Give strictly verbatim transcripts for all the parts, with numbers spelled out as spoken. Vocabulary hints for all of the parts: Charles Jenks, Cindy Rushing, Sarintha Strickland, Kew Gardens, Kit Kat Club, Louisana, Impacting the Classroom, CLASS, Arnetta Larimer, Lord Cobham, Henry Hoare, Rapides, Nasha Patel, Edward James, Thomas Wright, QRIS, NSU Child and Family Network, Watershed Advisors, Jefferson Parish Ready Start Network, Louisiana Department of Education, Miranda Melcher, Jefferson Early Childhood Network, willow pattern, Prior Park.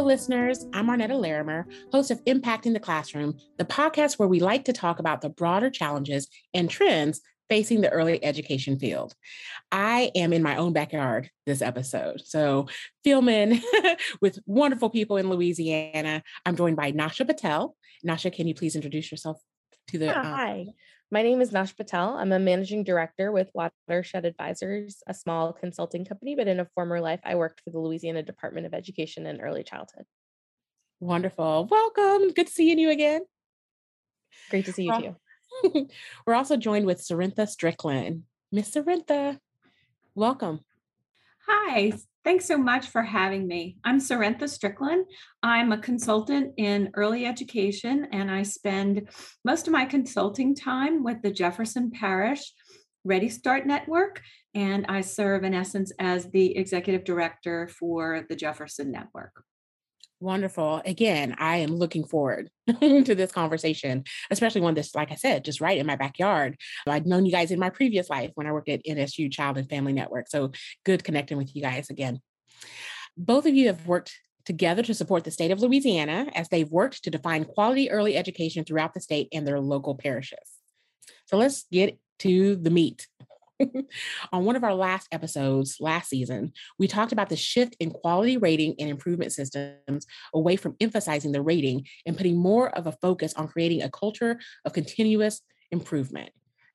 Hello, listeners. I'm Arnetta Larimer, host of Impacting the Classroom, the podcast where we like to talk about the broader challenges and trends facing the early education field. I am in my own backyard this episode, so filming with wonderful people in Louisiana. I'm joined by Nasha Patel. Nasha, can you please introduce yourself to the... Um... Hi, my name is Nasha Patel. I'm a managing director with Watershed Advisors, a small consulting company, but in a former life, I worked for the Louisiana Department of Education and Early Childhood. Wonderful. Welcome. Good seeing you again. Great to see you well, too. We're also joined with Sarintha Strickland. Miss Sarintha, welcome. Hi, thanks so much for having me. I'm Sarintha Strickland. I'm a consultant in early education, and I spend most of my consulting time with the Jefferson Parish Ready Start Network, and I serve in essence as the executive director for the Jefferson Network. Wonderful. Again, I am looking forward to this conversation, especially one that's, like I said, just right in my backyard. I'd known you guys in my previous life when I worked at N S U Child and Family Network. So good connecting with you guys again. Both of you have worked together to support the state of Louisiana as they've worked to define quality early education throughout the state and their local parishes. So let's get to the meat. On one of our last episodes last season, we talked about the shift in quality rating and improvement systems away from emphasizing the rating and putting more of a focus on creating a culture of continuous improvement.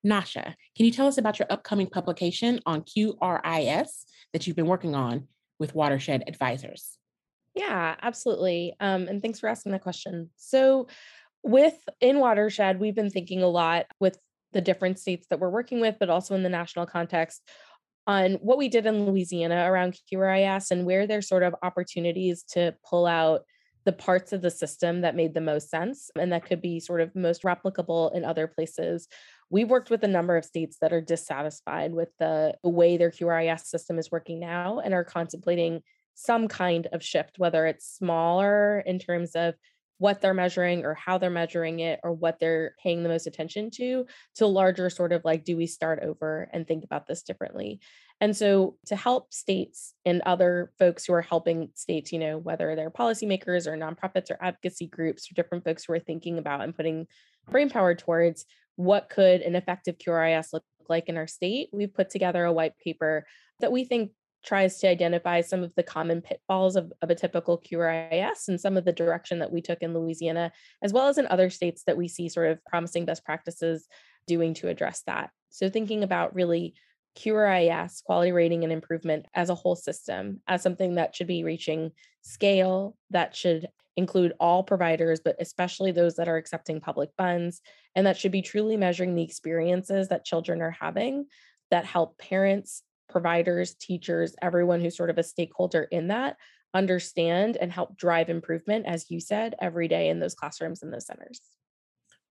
Nasha, can you tell us about your upcoming publication on Q R I S that you've been working on with Watershed Advisors? Yeah, absolutely. Um, and thanks for asking that question. So with in Watershed, we've been thinking a lot with the different states that we're working with, but also in the national context on what we did in Louisiana around Q R I S and where there's sort of opportunities to pull out the parts of the system that made the most sense and that could be sort of most replicable in other places. We worked with a number of states that are dissatisfied with the, the way their Q R I S system is working now and are contemplating some kind of shift, whether it's smaller in terms of what they're measuring or how they're measuring it or what they're paying the most attention to, to larger sort of like, do we start over and think about this differently? And so to help states and other folks who are helping states, you know, whether they're policymakers or nonprofits or advocacy groups or different folks who are thinking about and putting brain power towards what could an effective Q R I S look like in our state, we've put together a white paper that we think tries to identify some of the common pitfalls of, of a typical Q R I S and some of the direction that we took in Louisiana, as well as in other states that we see sort of promising best practices doing to address that. So thinking about really Q R I S, quality rating and improvement as a whole system, as something that should be reaching scale, that should include all providers, but especially those that are accepting public funds, and that should be truly measuring the experiences that children are having that help parents, providers, teachers, everyone who's sort of a stakeholder in that, understand and help drive improvement, as you said, every day in those classrooms and those centers.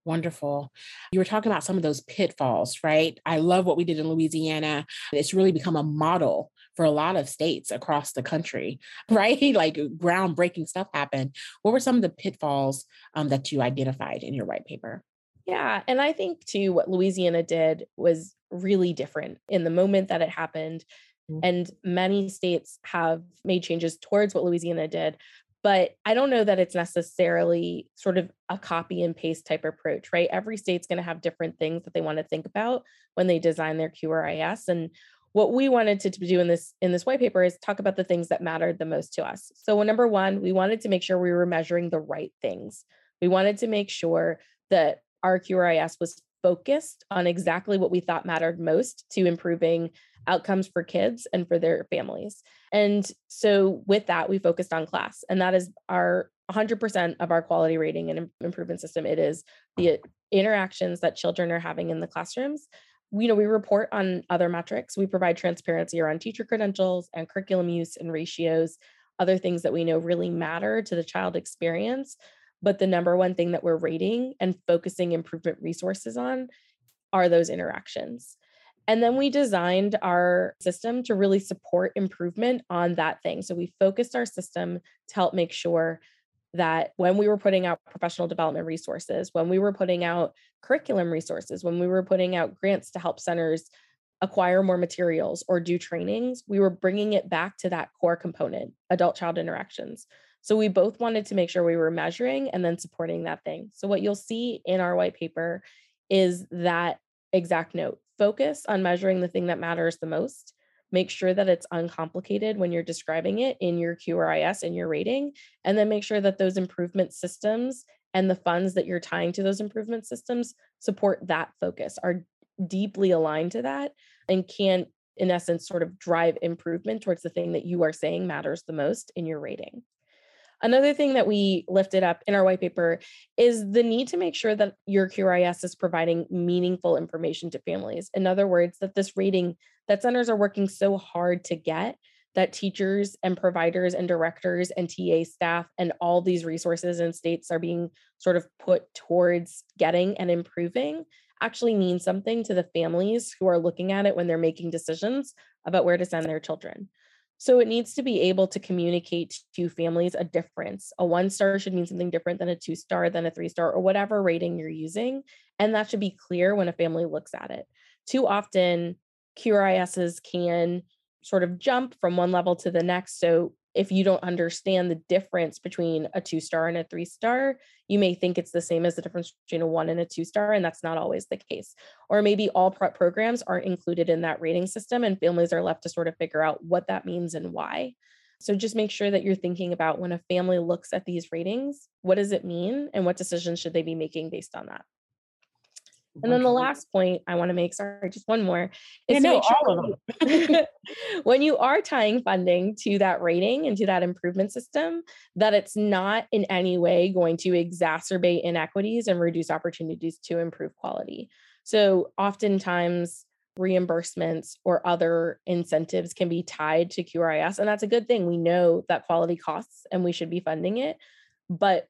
Wonderful. You were talking about some of those pitfalls, right? I love what we did in Louisiana. It's really become a model for a lot of states across the country, right? Like groundbreaking stuff happened. What were some of the pitfalls um, that you identified in your white paper? Yeah. And I think too, what Louisiana did was really different in the moment that it happened. Mm-hmm. And many states have made changes towards what Louisiana did, but I don't know that it's necessarily sort of a copy and paste type approach, right? Every state's going to have different things that they want to think about when they design their Q R I S. And what we wanted to, to do in this, in this white paper is talk about the things that mattered the most to us. So well, number one, we wanted to make sure we were measuring the right things. We wanted to make sure that our Q R I S was focused on exactly what we thought mattered most to improving outcomes for kids and for their families. And so with that, we focused on CLASS, and that is our one hundred percent of our quality rating and improvement system. It is the interactions that children are having in the classrooms. We, you know, we report on other metrics. We provide transparency around teacher credentials and curriculum use and ratios, other things that we know really matter to the child experience. But the number one thing that we're rating and focusing improvement resources on are those interactions. And then we designed our system to really support improvement on that thing. So we focused our system to help make sure that when we were putting out professional development resources, when we were putting out curriculum resources, when we were putting out grants to help centers acquire more materials or do trainings, we were bringing it back to that core component, adult-child interactions. So we both wanted to make sure we were measuring and then supporting that thing. So what you'll see in our white paper is that exact note. Focus on measuring the thing that matters the most. Make sure that it's uncomplicated when you're describing it in your Q R I S and your rating, and then make sure that those improvement systems and the funds that you're tying to those improvement systems support that focus, are deeply aligned to that, and can, in essence, sort of drive improvement towards the thing that you are saying matters the most in your rating. Another thing that we lifted up in our white paper is the need to make sure that your Q R I S is providing meaningful information to families. In other words, that this rating that centers are working so hard to get, that teachers and providers and directors and T A staff and all these resources and states are being sort of put towards getting and improving, actually means something to the families who are looking at it when they're making decisions about where to send their children. So it needs to be able to communicate to families a difference. A one star should mean something different than a two star, than a three star, or whatever rating you're using. And that should be clear when a family looks at it. Too often, Q R I Ss can sort of jump from one level to the next. So if you don't understand the difference between a two star and a three star, you may think it's the same as the difference between a one and a two star, and that's not always the case. Or maybe all prep programs aren't included in that rating system, and families are left to sort of figure out what that means and why. So just make sure that you're thinking about, when a family looks at these ratings, what does it mean and what decisions should they be making based on that? And then the last point I want to make, sorry, just one more, is yeah, to no, make sure all of them. When you are tying funding to that rating and to that improvement system, that it's not in any way going to exacerbate inequities and reduce opportunities to improve quality. So oftentimes reimbursements or other incentives can be tied to Q R I S, and that's a good thing. We know that quality costs and we should be funding it, but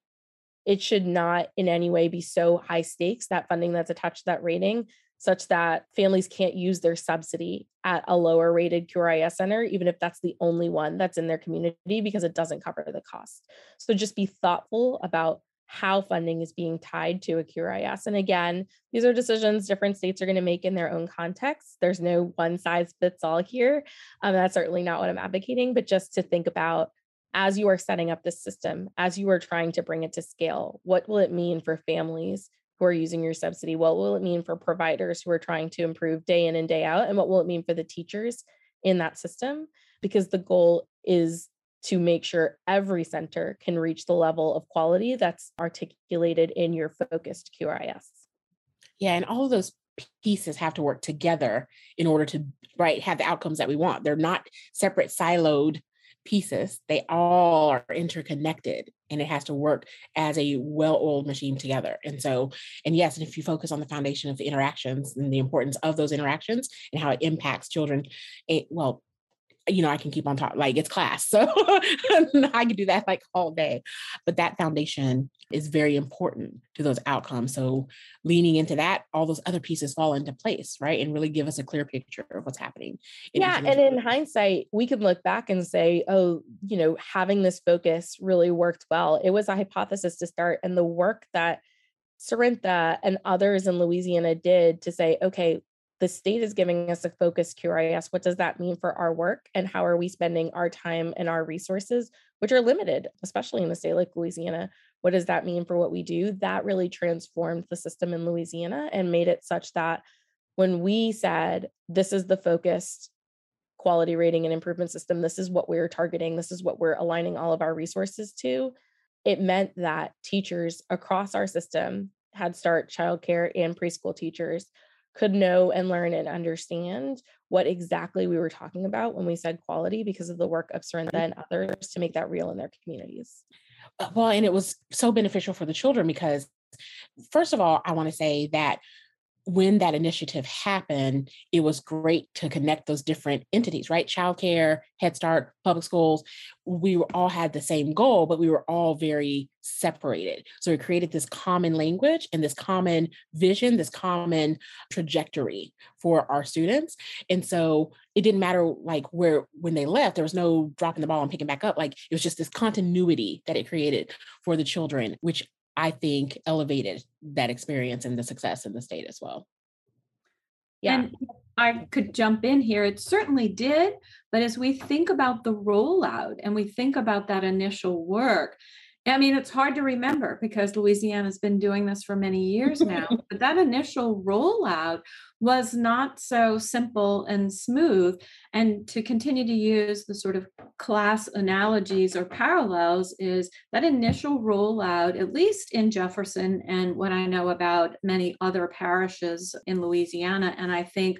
it should not in any way be so high stakes, that funding that's attached to that rating, such that families can't use their subsidy at a lower rated Q R I S center, even if that's the only one that's in their community, because it doesn't cover the cost. So just be thoughtful about how funding is being tied to a Q R I S. And again, these are decisions different states are going to make in their own context. There's no one size fits all here. Um, that's certainly not what I'm advocating, but just to think about, as you are setting up this system, as you are trying to bring it to scale, what will it mean for families who are using your subsidy? What will it mean for providers who are trying to improve day in and day out? And what will it mean for the teachers in that system? Because the goal is to make sure every center can reach the level of quality that's articulated in your focused Q R I S. Yeah, and all of those pieces have to work together in order to, right, have the outcomes that we want. They're not separate siloed pieces. They all are interconnected, and it has to work as a well-oiled machine together. And so, and yes, and if you focus on the foundation of the interactions and the importance of those interactions and how it impacts children, it, well, you know, I can keep on talking, like it's class. So I can do that like all day, but that foundation is very important to those outcomes. So leaning into that, all those other pieces fall into place, right? And really give us a clear picture of what's happening. Yeah. And in hindsight, we can look back and say, oh, you know, having this focus really worked well. It was a hypothesis to start. And the work that Sarintha and others in Louisiana did to say, okay, the state is giving us a focused Q R I S. What does that mean for our work? And how are we spending our time and our resources, which are limited, especially in a state like Louisiana? What does that mean for what we do? That really transformed the system in Louisiana and made it such that when we said, this is the focused quality rating and improvement system, this is what we're targeting, this is what we're aligning all of our resources to, it meant that teachers across our system, Head Start, childcare, and preschool teachers, could know and learn and understand what exactly we were talking about when we said quality, because of the work of Sarintha and others to make that real in their communities. Well, and it was so beneficial for the children, because first of all, I want to say that when that initiative happened, it was great to connect those different entities, right? Childcare, Head Start, public schools. We were, all had the same goal, but we were all very separated. So we created this common language and this common vision, this common trajectory for our students. And so it didn't matter like where, when they left, there was no dropping the ball and picking back up. Like it was just this continuity that it created for the children, which I think elevated that experience and the success in the state as well. Yeah. And I could jump in here. It certainly did. But as we think about the rollout and we think about that initial work, I mean, it's hard to remember because Louisiana's been doing this for many years now, but that initial rollout was not so simple and smooth. And to continue to use the sort of class analogies or parallels is that initial rollout, at least in Jefferson and what I know about many other parishes in Louisiana, and I think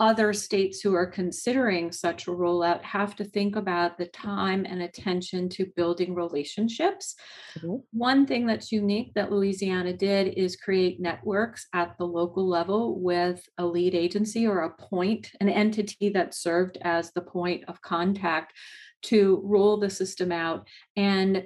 other states who are considering such a rollout have to think about the time and attention to building relationships. Mm-hmm. One thing that's unique that Louisiana did is create networks at the local level with a lead agency or a point, an entity that served as the point of contact to roll the system out. And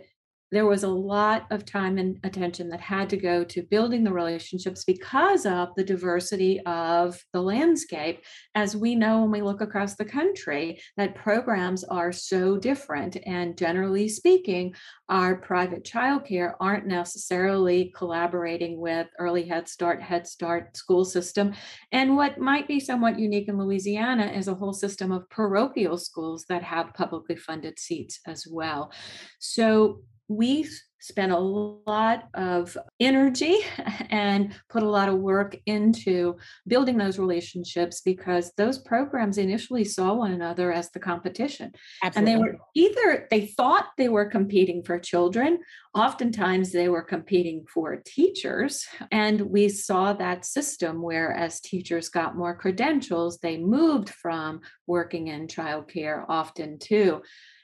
there was a lot of time and attention that had to go to building the relationships because of the diversity of the landscape. As we know, when we look across the country, that programs are so different. And generally speaking, our private childcare aren't necessarily collaborating with early Head Start, Head Start school system. And what might be somewhat unique in Louisiana is a whole system of parochial schools that have publicly funded seats as well. So we spent a lot of energy and put a lot of work into building those relationships because those programs initially saw one another as the competition. Absolutely. And they were either, they thought they were competing for children. Oftentimes they were competing for teachers. And we saw that system where as teachers got more credentials, they moved from working in childcare often to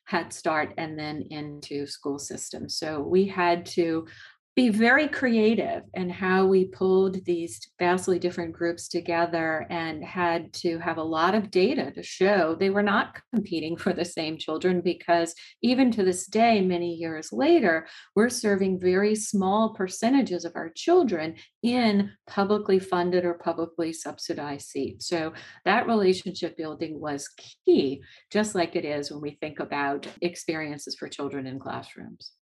Head Start and then into school systems. So we had to be very creative in how we pulled these vastly different groups together and had to have a lot of data to show they were not competing for the same children because even to this day, many years later, we're serving very small percentages of our children in publicly funded or publicly subsidized seats. So that relationship building was key, just like it is when we think about experiences for children in classrooms.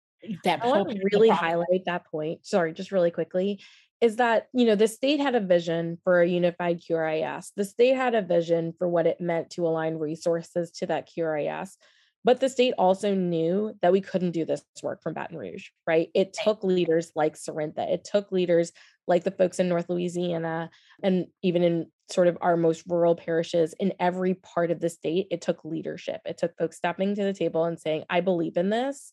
That I want to really highlight that point. Sorry, just really quickly, is that, you know, the state had a vision for a unified Q R I S. The state had a vision for what it meant to align resources to that Q R I S. But the state also knew that we couldn't do this work from Baton Rouge, right? It took leaders like Sarintha. It took leaders like the folks in North Louisiana and even in sort of our most rural parishes in every part of the state. It took leadership. It took folks stepping to the table and saying, I believe in this.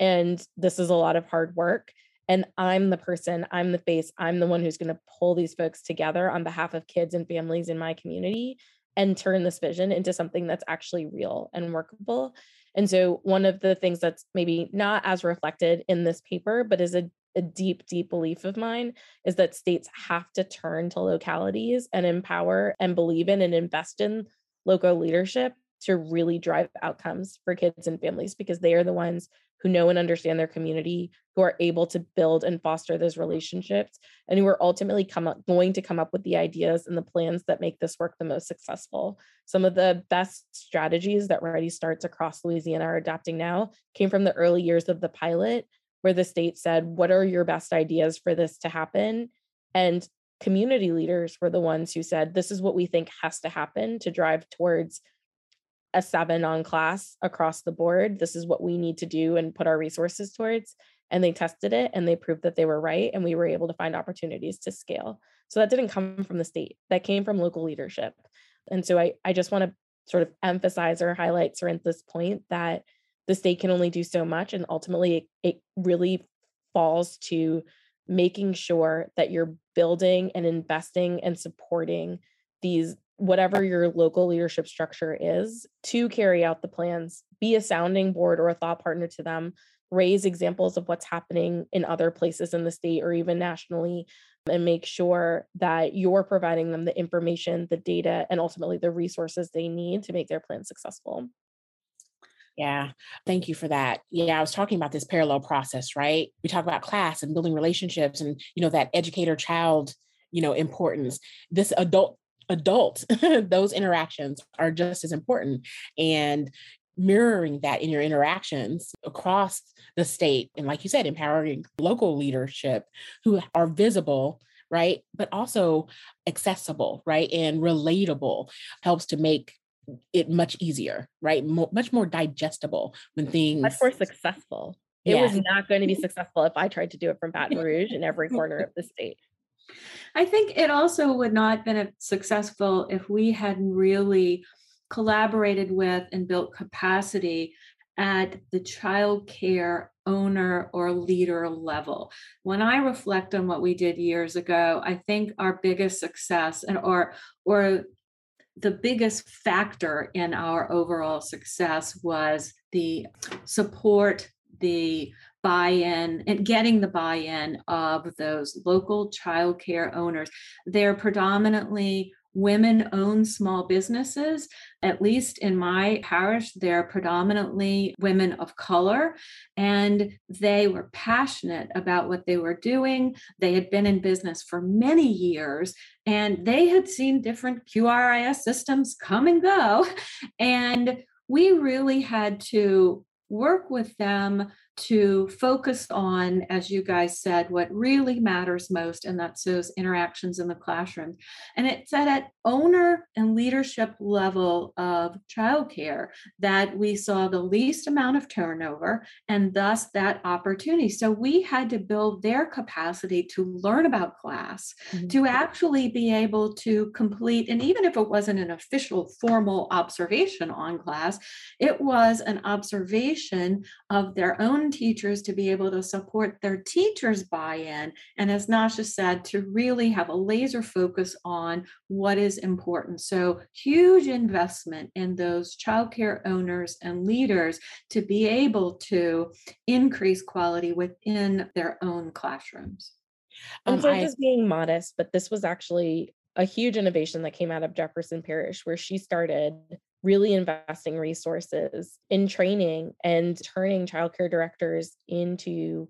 And this is a lot of hard work. And I'm the person, I'm the face, I'm the one who's going to pull these folks together on behalf of kids and families in my community and turn this vision into something that's actually real and workable. And so one of the things that's maybe not as reflected in this paper, but is a, a deep, deep belief of mine is that states have to turn to localities and empower and believe in and invest in local leadership to really drive outcomes for kids and families because they are the ones who know and understand their community, who are able to build and foster those relationships, and who are ultimately come up, going to come up with the ideas and the plans that make this work the most successful. Some of the best strategies that Ready Starts across Louisiana are adopting now came from the early years of the pilot, where the state said, what are your best ideas for this to happen? And community leaders were the ones who said, this is what we think has to happen to drive towards a seven on class across the board. This is what we need to do and put our resources towards. And they tested it and they proved that they were right. And we were able to find opportunities to scale. So that didn't come from the state, that came from local leadership. And so I, I just want to sort of emphasize or highlight Sarintha's point that the state can only do so much. And ultimately it, it really falls to making sure that you're building and investing and supporting these whatever your local leadership structure is, to carry out the plans, be a sounding board or a thought partner to them, raise examples of what's happening in other places in the state or even nationally, and make sure that you're providing them the information, the data, and ultimately the resources they need to make their plan successful. Yeah. Thank you for that. Yeah. I was talking about this parallel process, right? We talk about class and building relationships and, you know, that educator child, you know, importance, this adult adult, those interactions are just as important, and mirroring that in your interactions across the state. And like you said, empowering local leadership who are visible, right? But also accessible, right? And relatable helps to make it much easier, right? Mo- much more digestible when things- Much more successful. It yeah. was not going to be successful if I tried to do it from Baton Rouge in every corner of the state. I think it also would not have been successful if we hadn't really collaborated with and built capacity at the child care owner or leader level. When I reflect on what we did years ago, I think our biggest success and or or the biggest factor in our overall success was the support, the buy-in, and getting the buy-in of those local childcare owners. They're predominantly women-owned small businesses. At least in my parish, they're predominantly women of color, and they were passionate about what they were doing. They had been in business for many years, and they had seen different Q R I S systems come and go. And we really had to work with them to focus on, as you guys said, what really matters most, and that's those interactions in the classroom. And it's at an owner and leadership level of childcare that we saw the least amount of turnover and thus that opportunity. So we had to build their capacity to learn about CLASS, mm-hmm. to actually be able to complete, and even if it wasn't an official formal observation on CLASS, it was an observation of their own teachers to be able to support their teachers' buy-in. And as Nasha said, to really have a laser focus on what is important. So huge investment in those childcare owners and leaders to be able to increase quality within their own classrooms. Um, and so I- just being modest, but this was actually a huge innovation that came out of Jefferson Parish, where she started really investing resources in training and turning childcare directors into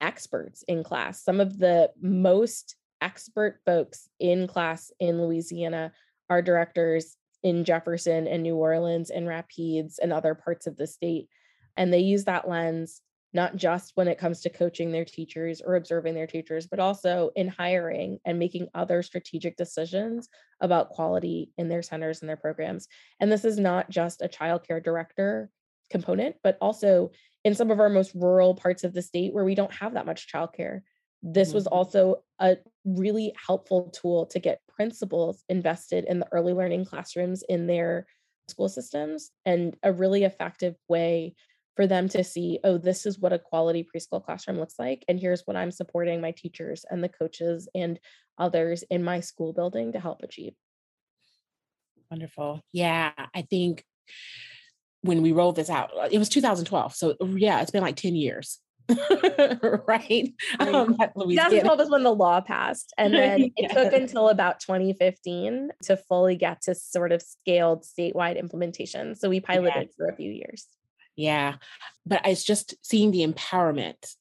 experts in CLASS. Some of the most expert folks in CLASS in Louisiana are directors in Jefferson and New Orleans and Rapides and other parts of the state. And they use that lens, not just when it comes to coaching their teachers or observing their teachers, but also in hiring and making other strategic decisions about quality in their centers and their programs. And this is not just a childcare director component, but also in some of our most rural parts of the state where we don't have that much childcare. This mm-hmm. was also a really helpful tool to get principals invested in the early learning classrooms in their school systems, and a really effective way for them to see, oh, this is what a quality preschool classroom looks like. And here's what I'm supporting my teachers and the coaches and others in my school building to help achieve. Wonderful. Yeah, I think when we rolled this out, it was two thousand twelve. So yeah, it's been like ten years. Right? Um, two thousand twelve is when the law passed. And then it yeah. took until about twenty fifteen to fully get to sort of scaled statewide implementation. So we piloted yeah. for a few years. Yeah, but it's just seeing the empowerment,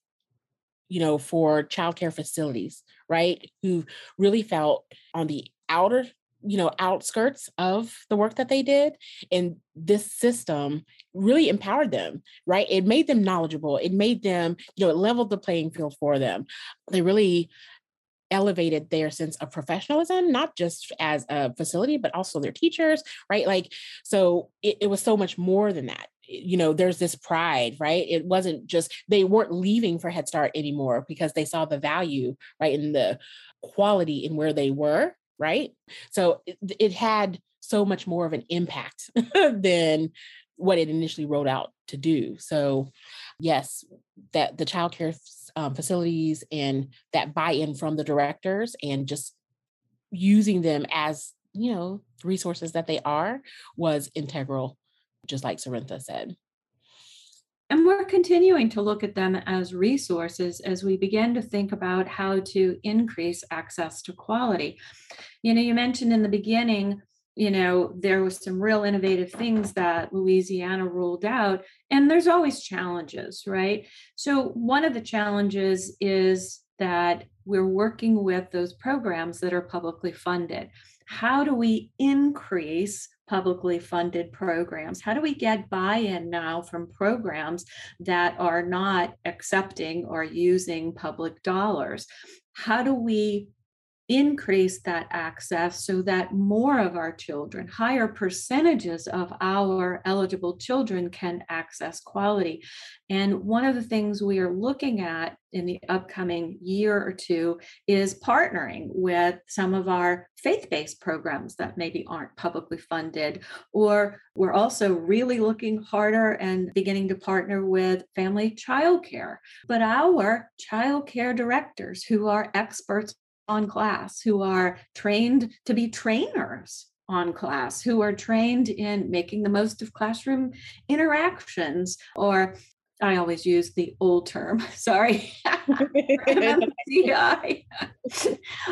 you know, for childcare facilities, right? Who really felt on the outer, you know, outskirts of the work that they did. And this system really empowered them, right? It made them knowledgeable. It made them, you know, it leveled the playing field for them. They really elevated their sense of professionalism, not just as a facility, but also their teachers, right? Like, so it, it was so much more than that. You know, there's this pride, right? It wasn't just, they weren't leaving for Head Start anymore because they saw the value, right? And the quality in where they were, right? So it, it had so much more of an impact than what it initially rolled out to do. So yes, that the childcare um, facilities and that buy-in from the directors and just using them as, you know, resources that they are was integral, just like Sarintha said. And we're continuing to look at them as resources as we begin to think about how to increase access to quality. You know, you mentioned in the beginning, you know, there was some real innovative things that Louisiana ruled out, and there's always challenges, right? So one of the challenges is that we're working with those programs that are publicly funded. How do we increase publicly funded programs? How do we get buy-in now from programs that are not accepting or using public dollars? How do we increase that access so that more of our children, higher percentages of our eligible children, can access quality. And one of the things we are looking at in the upcoming year or two is partnering with some of our faith-based programs that maybe aren't publicly funded, or we're also really looking harder and beginning to partner with family childcare. But our childcare directors, who are experts on CLASS, who are trained to be trainers on CLASS, who are trained in making the most of classroom interactions, or I always use the old term, sorry, M C I.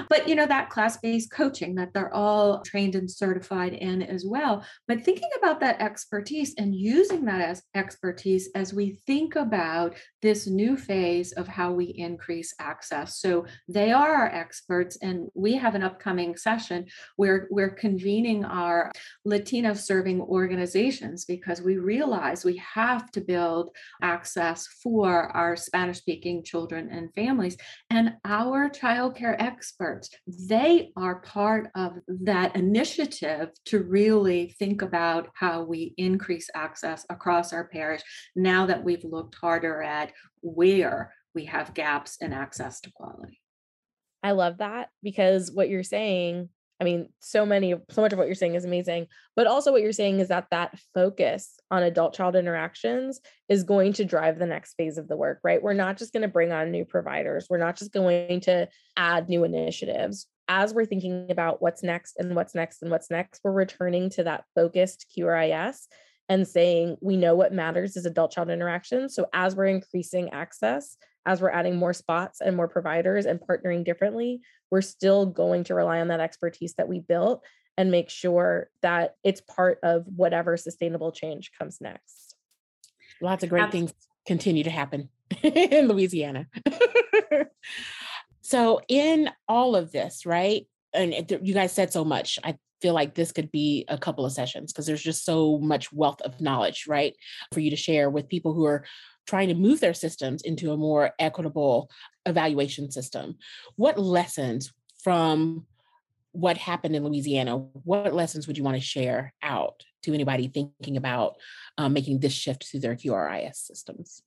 But you know, that class-based coaching that they're all trained and certified in as well. But thinking about that expertise and using that as expertise as we think about this new phase of how we increase access. So they are our experts, and we have an upcoming session where we're convening our Latino-serving organizations, because we realize we have to build access for our Spanish-speaking children and families. And our childcare experts, they are part of that initiative to really think about how we increase access across our parish, now that we've looked harder at where we have gaps in access to quality. I love that, because what you're saying, I mean, so many, so much of what you're saying is amazing, but also what you're saying is that that focus on adult-child interactions is going to drive the next phase of the work, right? We're not just going to bring on new providers. We're not just going to add new initiatives. As we're thinking about what's next and what's next and what's next, we're returning to that focused Q R I S and saying, we know what matters is adult-child interactions. So as we're increasing access, as we're adding more spots and more providers and partnering differently, we're still going to rely on that expertise that we built and make sure that it's part of whatever sustainable change comes next. Lots of great Absolutely. Things continue to happen in Louisiana. So in all of this, right? And you guys said so much. I feel like this could be a couple of sessions, because there's just so much wealth of knowledge, right? For you to share with people who are trying to move their systems into a more equitable evaluation system. What lessons from what happened in Louisiana, what lessons would you want to share out to anybody thinking about um, making this shift to their Q R I S systems?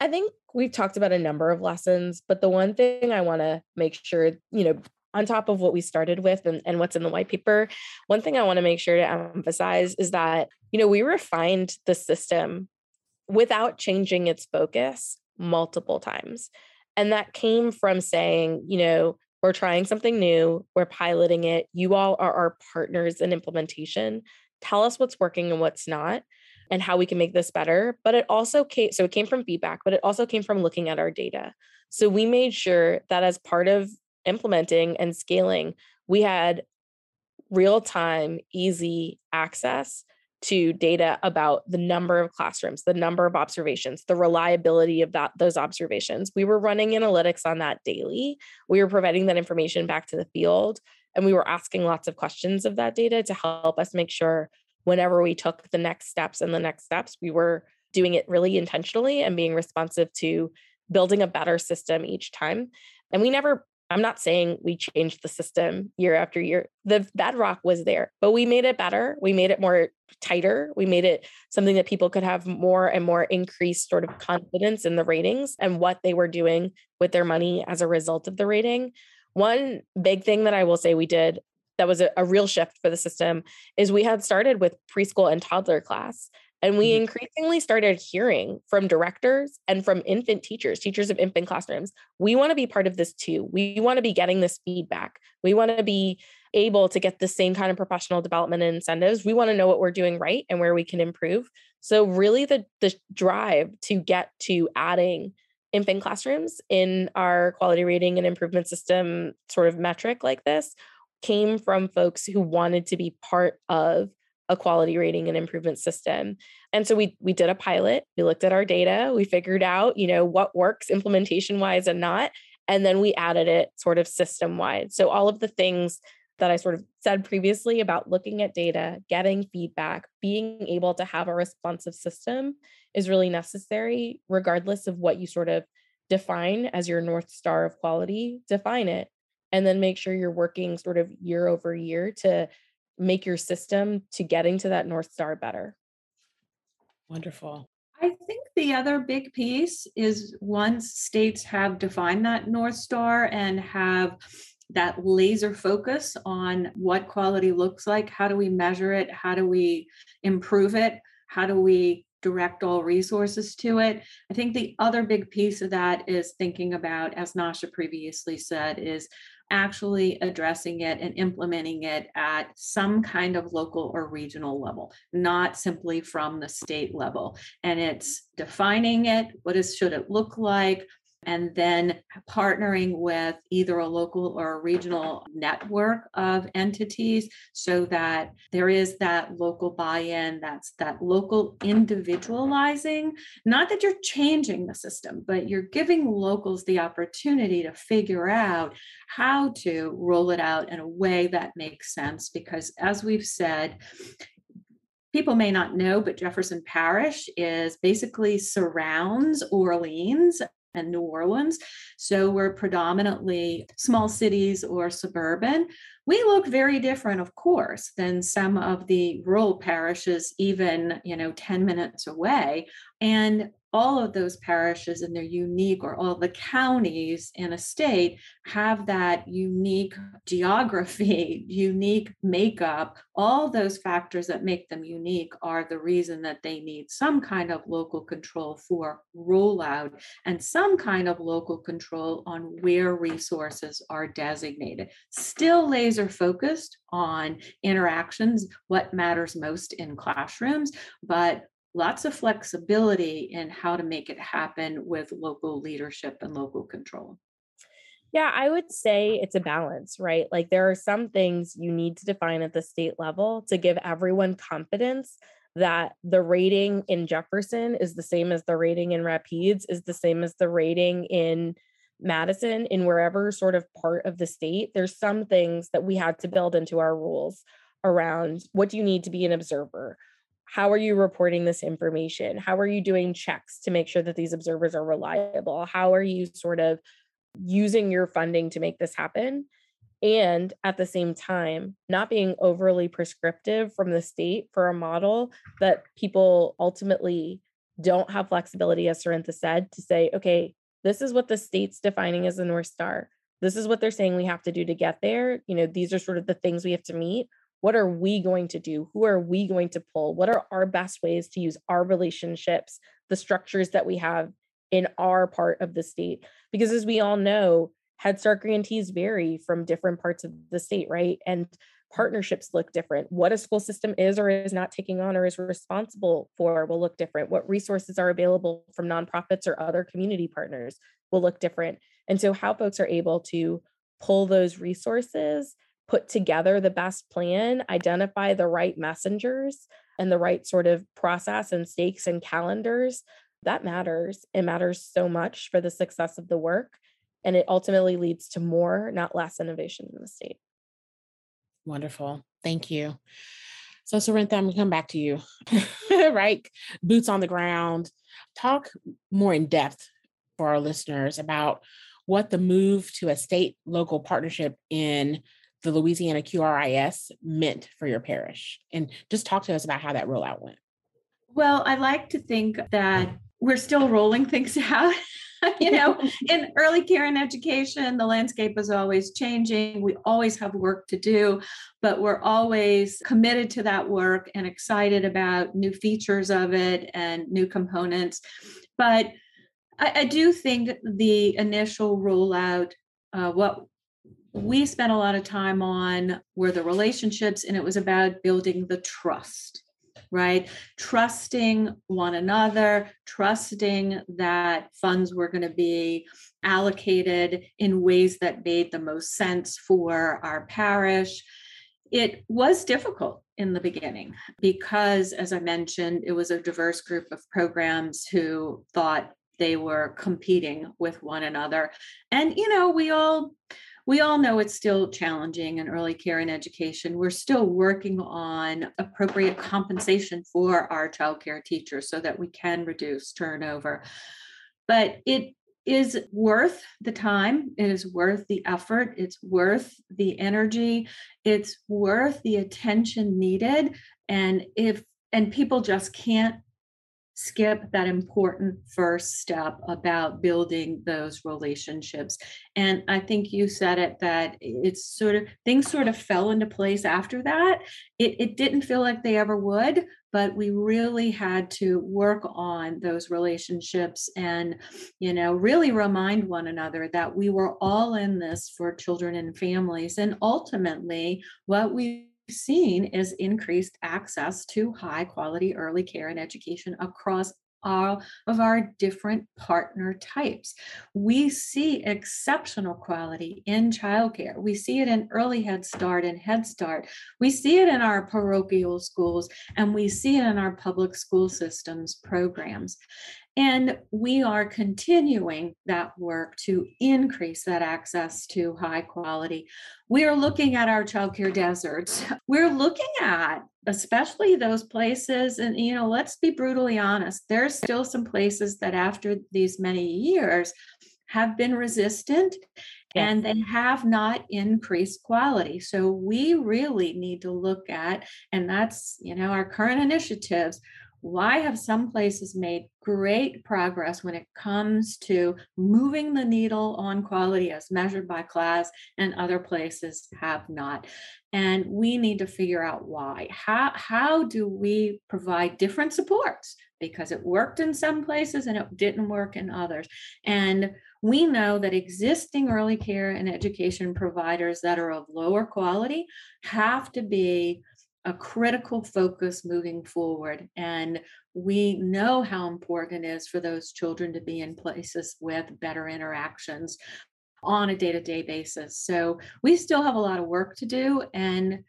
I think we've talked about a number of lessons, but the one thing I want to make sure, you know, on top of what we started with and, and what's in the white paper, one thing I want to make sure to emphasize is that, you know, we refined the system without changing its focus multiple times. And that came from saying, you know, we're trying something new, we're piloting it, you all are our partners in implementation. Tell us what's working and what's not, and how we can make this better. But it also came, so it came from feedback, but it also came from looking at our data. So we made sure that as part of implementing and scaling, we had real-time, easy access to data about the number of classrooms, the number of observations, the reliability of that, those observations. We were running analytics on that daily. We were providing that information back to the field, and we were asking lots of questions of that data to help us make sure whenever we took the next steps and the next steps, we were doing it really intentionally and being responsive to building a better system each time. And we never I'm not saying we changed the system year after year. The bedrock was there, but we made it better. We made it more tighter. We made it something that people could have more and more increased sort of confidence in the ratings and what they were doing with their money as a result of the rating. One big thing that I will say we did that was a, a real shift for the system is we had started with preschool and toddler class. And we increasingly started hearing from directors and from infant teachers, teachers of infant classrooms, we want to be part of this too. We want to be getting this feedback. We want to be able to get the same kind of professional development and incentives. We want to know what we're doing right and where we can improve. So really the, the drive to get to adding infant classrooms in our quality rating and improvement system sort of metric like this came from folks who wanted to be part of a quality rating and improvement system. And so we we did a pilot, we looked at our data, we figured out, you know, what works implementation wise and not, and then we added it sort of system wide. So all of the things that I sort of said previously about looking at data, getting feedback, being able to have a responsive system is really necessary, regardless of what you sort of define as your North Star of quality, define it and then make sure you're working sort of year over year to make your system to getting to that North Star better. Wonderful. I think the other big piece is once states have defined that North Star and have that laser focus on what quality looks like, how do we measure it? How do we improve it? How do we direct all resources to it? I think the other big piece of that is thinking about, as Nasha previously said, is actually addressing it and implementing it at some kind of local or regional level, not simply from the state level. And it's defining it, what is, should it look like, and then partnering with either a local or a regional network of entities so that there is that local buy-in, that's that local individualizing, not that you're changing the system, but you're giving locals the opportunity to figure out how to roll it out in a way that makes sense. Because as we've said, people may not know, but Jefferson Parish is basically surrounds Orleans and New Orleans. So we're predominantly small cities or suburban. We look very different, of course, than some of the rural parishes, even, you know, ten minutes away. And all of those parishes and their unique, or all the counties in a state have that unique geography, unique makeup. All those factors that make them unique are the reason that they need some kind of local control for rollout and some kind of local control on where resources are designated. Still laser focused on interactions, what matters most in classrooms, but lots of flexibility in how to make it happen with local leadership and local control. Yeah, I would say it's a balance, right? Like there are some things you need to define at the state level to give everyone confidence that the rating in Jefferson is the same as the rating in Rapides, is the same as the rating in Madison, in wherever sort of part of the state. There's some things that we had to build into our rules around what do you need to be an observer? How are you reporting this information? How are you doing checks to make sure that these observers are reliable? How are you sort of using your funding to make this happen? And at the same time, not being overly prescriptive from the state for a model that people ultimately don't have flexibility, as Sarintha said, to say, okay, this is what the state's defining as the North Star. This is what they're saying we have to do to get there. You know, these are sort of the things we have to meet. What are we going to do? Who are we going to pull? What are our best ways to use our relationships, the structures that we have in our part of the state? Because as we all know, Head Start grantees vary from different parts of the state, right? And partnerships look different. What a school system is or is not taking on or is responsible for will look different. What resources are available from nonprofits or other community partners will look different. And so how folks are able to pull those resources, put together the best plan, identify the right messengers and the right sort of process and stakes and calendars, that matters. It matters so much for the success of the work. And it ultimately leads to more, not less innovation in the state. Wonderful. Thank you. So Sarintha, I'm gonna come back to you, right? Boots on the ground. Talk more in depth for our listeners about what the move to a state local partnership in the Louisiana Q R I S meant for your parish. And just talk to us about how that rollout went. Well, I like to think that we're still rolling things out. You know, in early care and education, the landscape is always changing. We always have work to do, but we're always committed to that work and excited about new features of it and new components. But I, I do think the initial rollout, uh, what we spent a lot of time on were the relationships, and it was about building the trust, right? Trusting one another, trusting that funds were going to be allocated in ways that made the most sense for our parish. It was difficult in the beginning because, as I mentioned, it was a diverse group of programs who thought they were competing with one another. And, you know, we all... We all know it's still challenging in early care and education. We're still working on appropriate compensation for our child care teachers so that we can reduce turnover. But it is worth the time. It is worth the effort. It's worth the energy. It's worth the attention needed. And if, and people just can't skip that important first step about building those relationships. And I think you said it, that it's sort of, things sort of fell into place after that. It, it didn't feel like they ever would, but we really had to work on those relationships and, you know, really remind one another that we were all in this for children and families. And ultimately what we seen is increased access to high quality early care and education across all of our different partner types. We see exceptional quality in childcare. We see it in early Head Start and Head Start. We see it in our parochial schools, and we see it in our public school systems programs. And we are continuing that work to increase that access to high quality. We are looking at our childcare deserts. We're looking at especially those places. And, you know, let's be brutally honest. There's still some places that after these many years have been resistant. Yes. And they have not increased quality. So we really need to look at, and that's, you know, our current initiatives. Why have some places made great progress when it comes to moving the needle on quality as measured by CLASS, and other places have not? And we need to figure out why. How, how do we provide different supports? Because it worked in some places and it didn't work in others. And we know that existing early care and education providers that are of lower quality have to be a critical focus moving forward. And we know how important it is for those children to be in places with better interactions on a day-to-day basis. So we still have a lot of work to do, and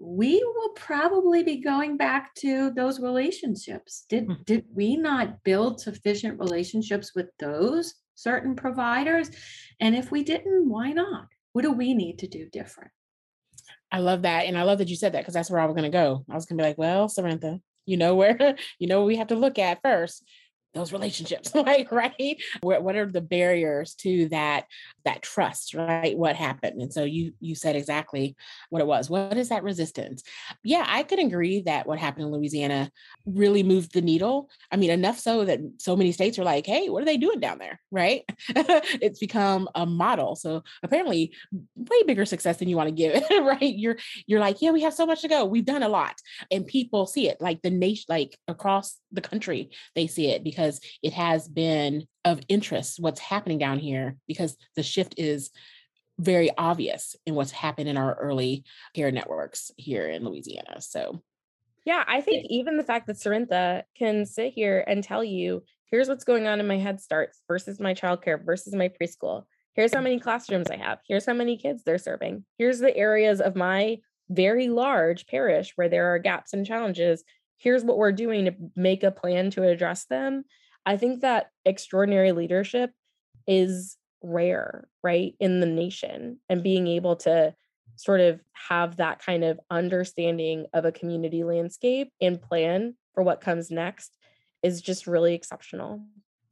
we will probably be going back to those relationships. Did, mm-hmm. did we not build sufficient relationships with those certain providers? And if we didn't, why not? What do we need to do different? I love that. And I love that you said that, because that's where I was going to go. I was going to be like, well, Sarintha, you know where, you know, what we have to look at first, those relationships, like, right? What are the barriers to that, that trust, right? What happened? And so you, you said exactly what it was. What is that resistance? Yeah, I could agree that what happened in Louisiana really moved the needle. I mean, enough so that so many states are like, hey, what are they doing down there? Right? It's become a model. So apparently way bigger success than you want to give it, right? You're, you're like, yeah, we have so much to go. We've done a lot. And people see it, like the nation, like across the country, they see it because because it has been of interest what's happening down here, because the shift is very obvious in what's happened in our early care networks here in Louisiana. So, yeah, I think even the fact that Sarintha can sit here and tell you, here's what's going on in my Head Starts versus my childcare versus my preschool. Here's how many classrooms I have. Here's how many kids they're serving. Here's the areas of my very large parish where there are gaps and challenges. Here's what we're doing to make a plan to address them. I think that extraordinary leadership is rare, right, in the nation, and being able to sort of have that kind of understanding of a community landscape and plan for what comes next is just really exceptional.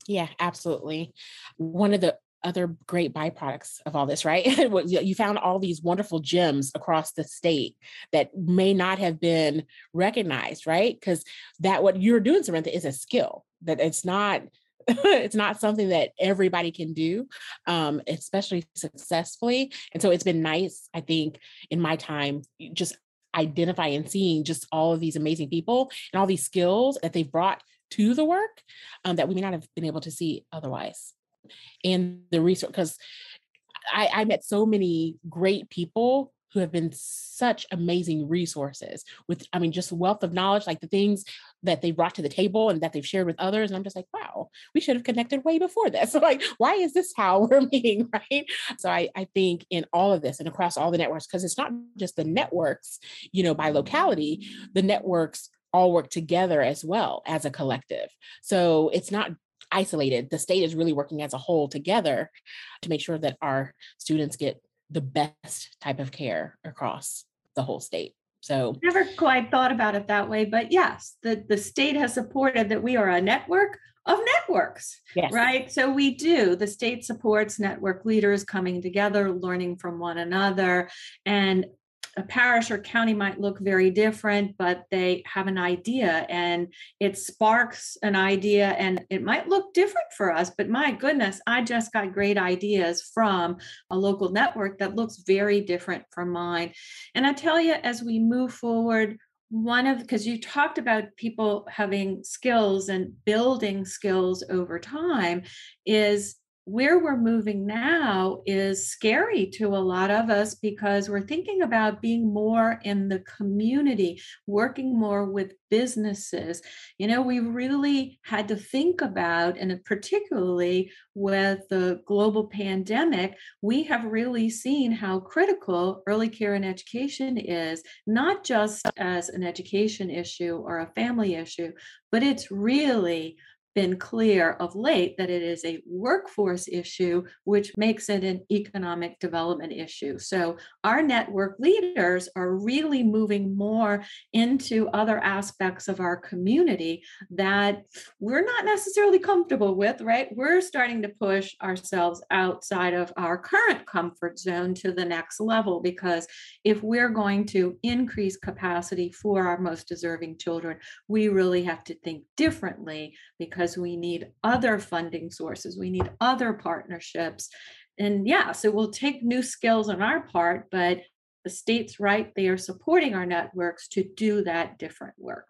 Yeah, absolutely. One of the other great byproducts of all this, right? You found all these wonderful gems across the state that may not have been recognized, right? Because that what you're doing, Sarintha, is a skill that it's not, it's not something that everybody can do, um, especially successfully. And so it's been nice, I think, in my time, just identifying and seeing just all of these amazing people and all these skills that they've brought to the work um, that we may not have been able to see otherwise. And the resource, because I, I met so many great people who have been such amazing resources with, I mean, just wealth of knowledge, like the things that they brought to the table and that they've shared with others. And I'm just like, wow, we should have connected way before this. So like, why is this how we're meeting, right? So I, I think in all of this and across all the networks, because it's not just the networks, you know, by locality, the networks all work together as well as a collective. So it's not isolated. The state is really working as a whole together to make sure that our students get the best type of care across the whole state. So never quite thought about it that way, but yes, the, the state has supported that we are a network of networks, yes. right? So we do. The state supports network leaders coming together, learning from one another. And a parish or county might look very different, but they have an idea and it sparks an idea, and it might look different for us, but my goodness, I just got great ideas from a local network that looks very different from mine. And I tell you, as we move forward, one of, because you talked about people having skills and building skills over time, is where we're moving now is scary to a lot of us, because we're thinking about being more in the community, working more with businesses. You know, we really had to think about, and particularly with the global pandemic, we have really seen how critical early care and education is, not just as an education issue or a family issue, but it's really been clear of late that it is a workforce issue, which makes it an economic development issue. So our network leaders are really moving more into other aspects of our community that we're not necessarily comfortable with, right? We're starting to push ourselves outside of our current comfort zone to the next level, because if we're going to increase capacity for our most deserving children, we really have to think differently, because because we need other funding sources, we need other partnerships. And yeah, so we'll take new skills on our part, but the state's right, they are supporting our networks to do that different work.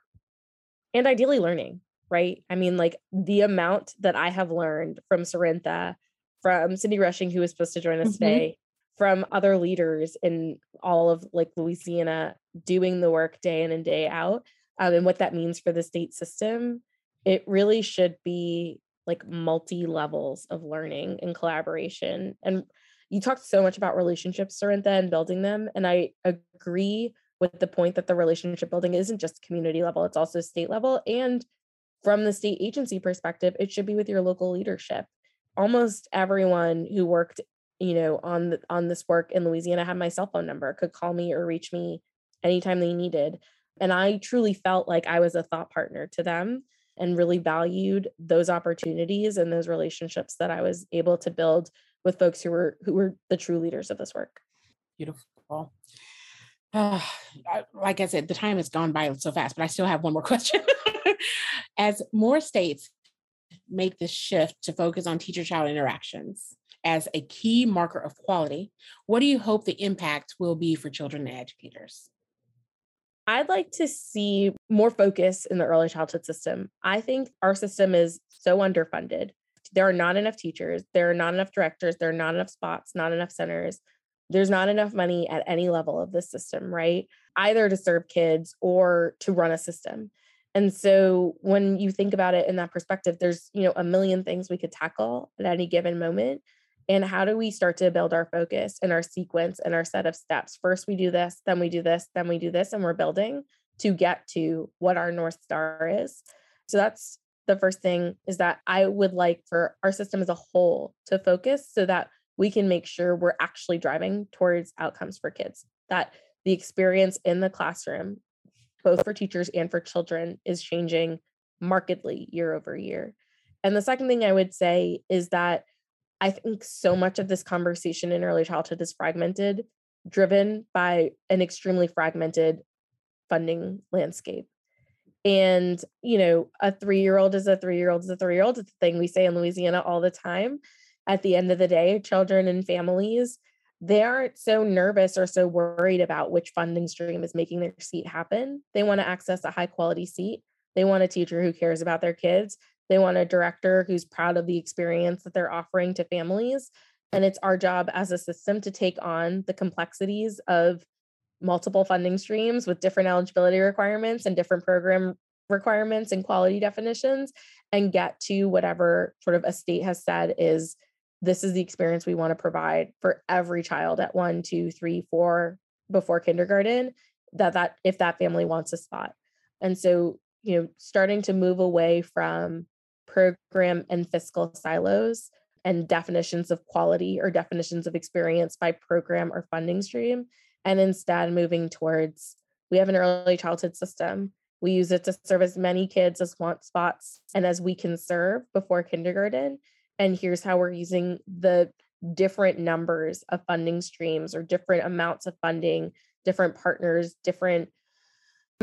And ideally learning, right? I mean, like the amount that I have learned from Sarintha, from Cindy Rushing, who was supposed to join us mm-hmm. today, from other leaders in all of like Louisiana doing the work day in and day out, um, and what that means for the state system. It really should be like multi levels of learning and collaboration. And you talked so much about relationships, Sarintha, and building them. And I agree with the point that the relationship building isn't just community level, it's also state level. And from the state agency perspective, it should be with your local leadership. Almost everyone who worked, you know, on the, on this work in Louisiana had my cell phone number, could call me or reach me anytime they needed. And I truly felt like I was a thought partner to them, and really valued those opportunities and those relationships that I was able to build with folks who were who were the true leaders of this work. Beautiful. Uh, like I said, the time has gone by so fast, but I still have one more question. As more states make this shift to focus on teacher-child interactions as a key marker of quality, what do you hope the impact will be for children and educators? I'd like to see more focus in the early childhood system. I think our system is so underfunded. There are not enough teachers. There are not enough directors. There are not enough spots, not enough centers. There's not enough money at any level of this system, right? Either to serve kids or to run a system. And so when you think about it in that perspective, there's, you know, a million things we could tackle at any given moment. And how do we start to build our focus and our sequence and our set of steps? First, we do this, then we do this, then we do this, and we're building to get to what our North Star is. So that's the first thing, is that I would like for our system as a whole to focus so that we can make sure we're actually driving towards outcomes for kids, that the experience in the classroom, both for teachers and for children, is changing markedly year over year. And the second thing I would say is that I think so much of this conversation in early childhood is fragmented, driven by an extremely fragmented funding landscape. And, you know, a three-year-old is a three-year-old is a three-year-old. It's a thing we say in Louisiana all the time. At the end of the day, children and families, they aren't so nervous or so worried about which funding stream is making their seat happen. They want to access a high-quality seat. They want a teacher who cares about their kids. They want a director who's proud of the experience that they're offering to families. And it's our job as a system to take on the complexities of multiple funding streams with different eligibility requirements and different program requirements and quality definitions, and get to whatever sort of a state has said is, this is the experience we want to provide for every child at one, two, three, four, before kindergarten, that, that if that family wants a spot. And so, you know, starting to move away from program and fiscal silos and definitions of quality or definitions of experience by program or funding stream, and instead moving towards, we have an early childhood system We use it to serve as many kids as want spots and as we can serve before kindergarten. And here's how we're using the different numbers of funding streams or different amounts of funding, different partners, different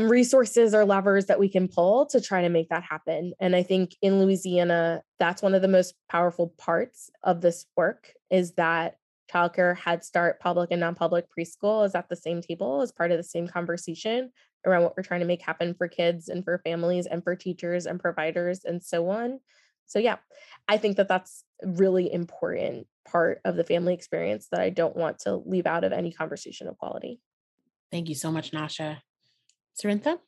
resources or levers that we can pull to try to make that happen. And I think in Louisiana, that's one of the most powerful parts of this work is that childcare, Head Start, public and non-public preschool is at the same table as part of the same conversation around what we're trying to make happen for kids and for families and for teachers and providers and so on. So yeah, I think that that's a really important part of the family experience that I don't want to leave out of any conversation of quality. Thank you so much, Nasha. Sarintha?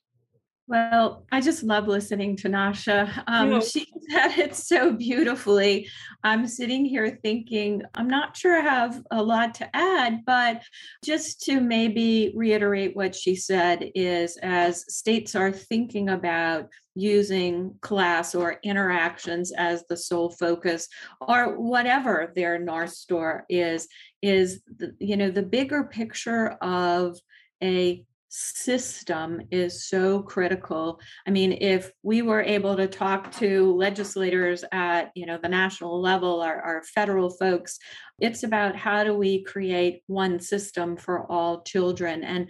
Well, I just love listening to Nasha. Um, she said it so beautifully. I'm sitting here thinking, I'm not sure I have a lot to add, but just to maybe reiterate what she said is as states are thinking about using class or interactions as the sole focus or whatever their North Star is, is the, you know, the bigger picture of a system is so critical. I mean, if we were able to talk to legislators at, you know, the national level, our, our federal folks, it's about how do we create one system for all children. And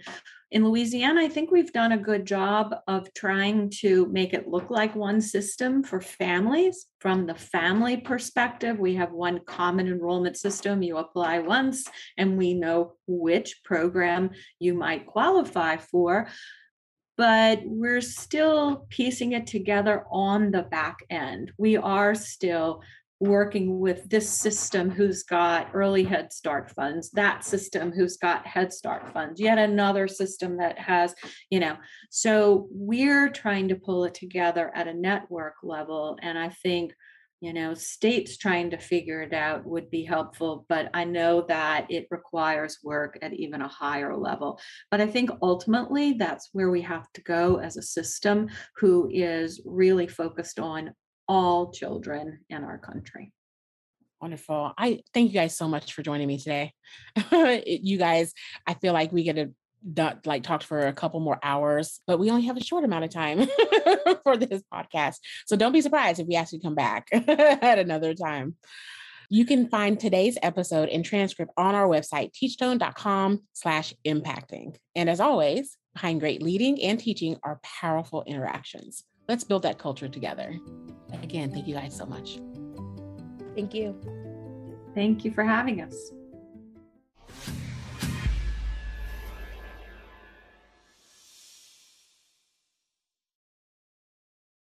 in Louisiana, I think we've done a good job of trying to make it look like one system for families. From the family perspective, we have one common enrollment system. You apply once, and we know which program you might qualify for. But we're still piecing it together on the back end. We are still working with this system who's got early Head Start funds, that system who's got Head Start funds, yet another system that has, you know, so we're trying to pull it together at a network level. And I think, you know, states trying to figure it out would be helpful, but I know that it requires work at even a higher level. But I think ultimately that's where we have to go as a system who is really focused on all children in our country. Wonderful. I thank you guys so much for joining me today. You guys, I feel like we get to not, like talked for a couple more hours, but we only have a short amount of time for this podcast. So don't be surprised if we ask you to come back at another time. You can find today's episode and transcript on our website, teachstone.com slash impacting. And as always, behind great leading and teaching are powerful interactions. Let's build that culture together. Again, thank you guys so much. Thank you. Thank you for having us.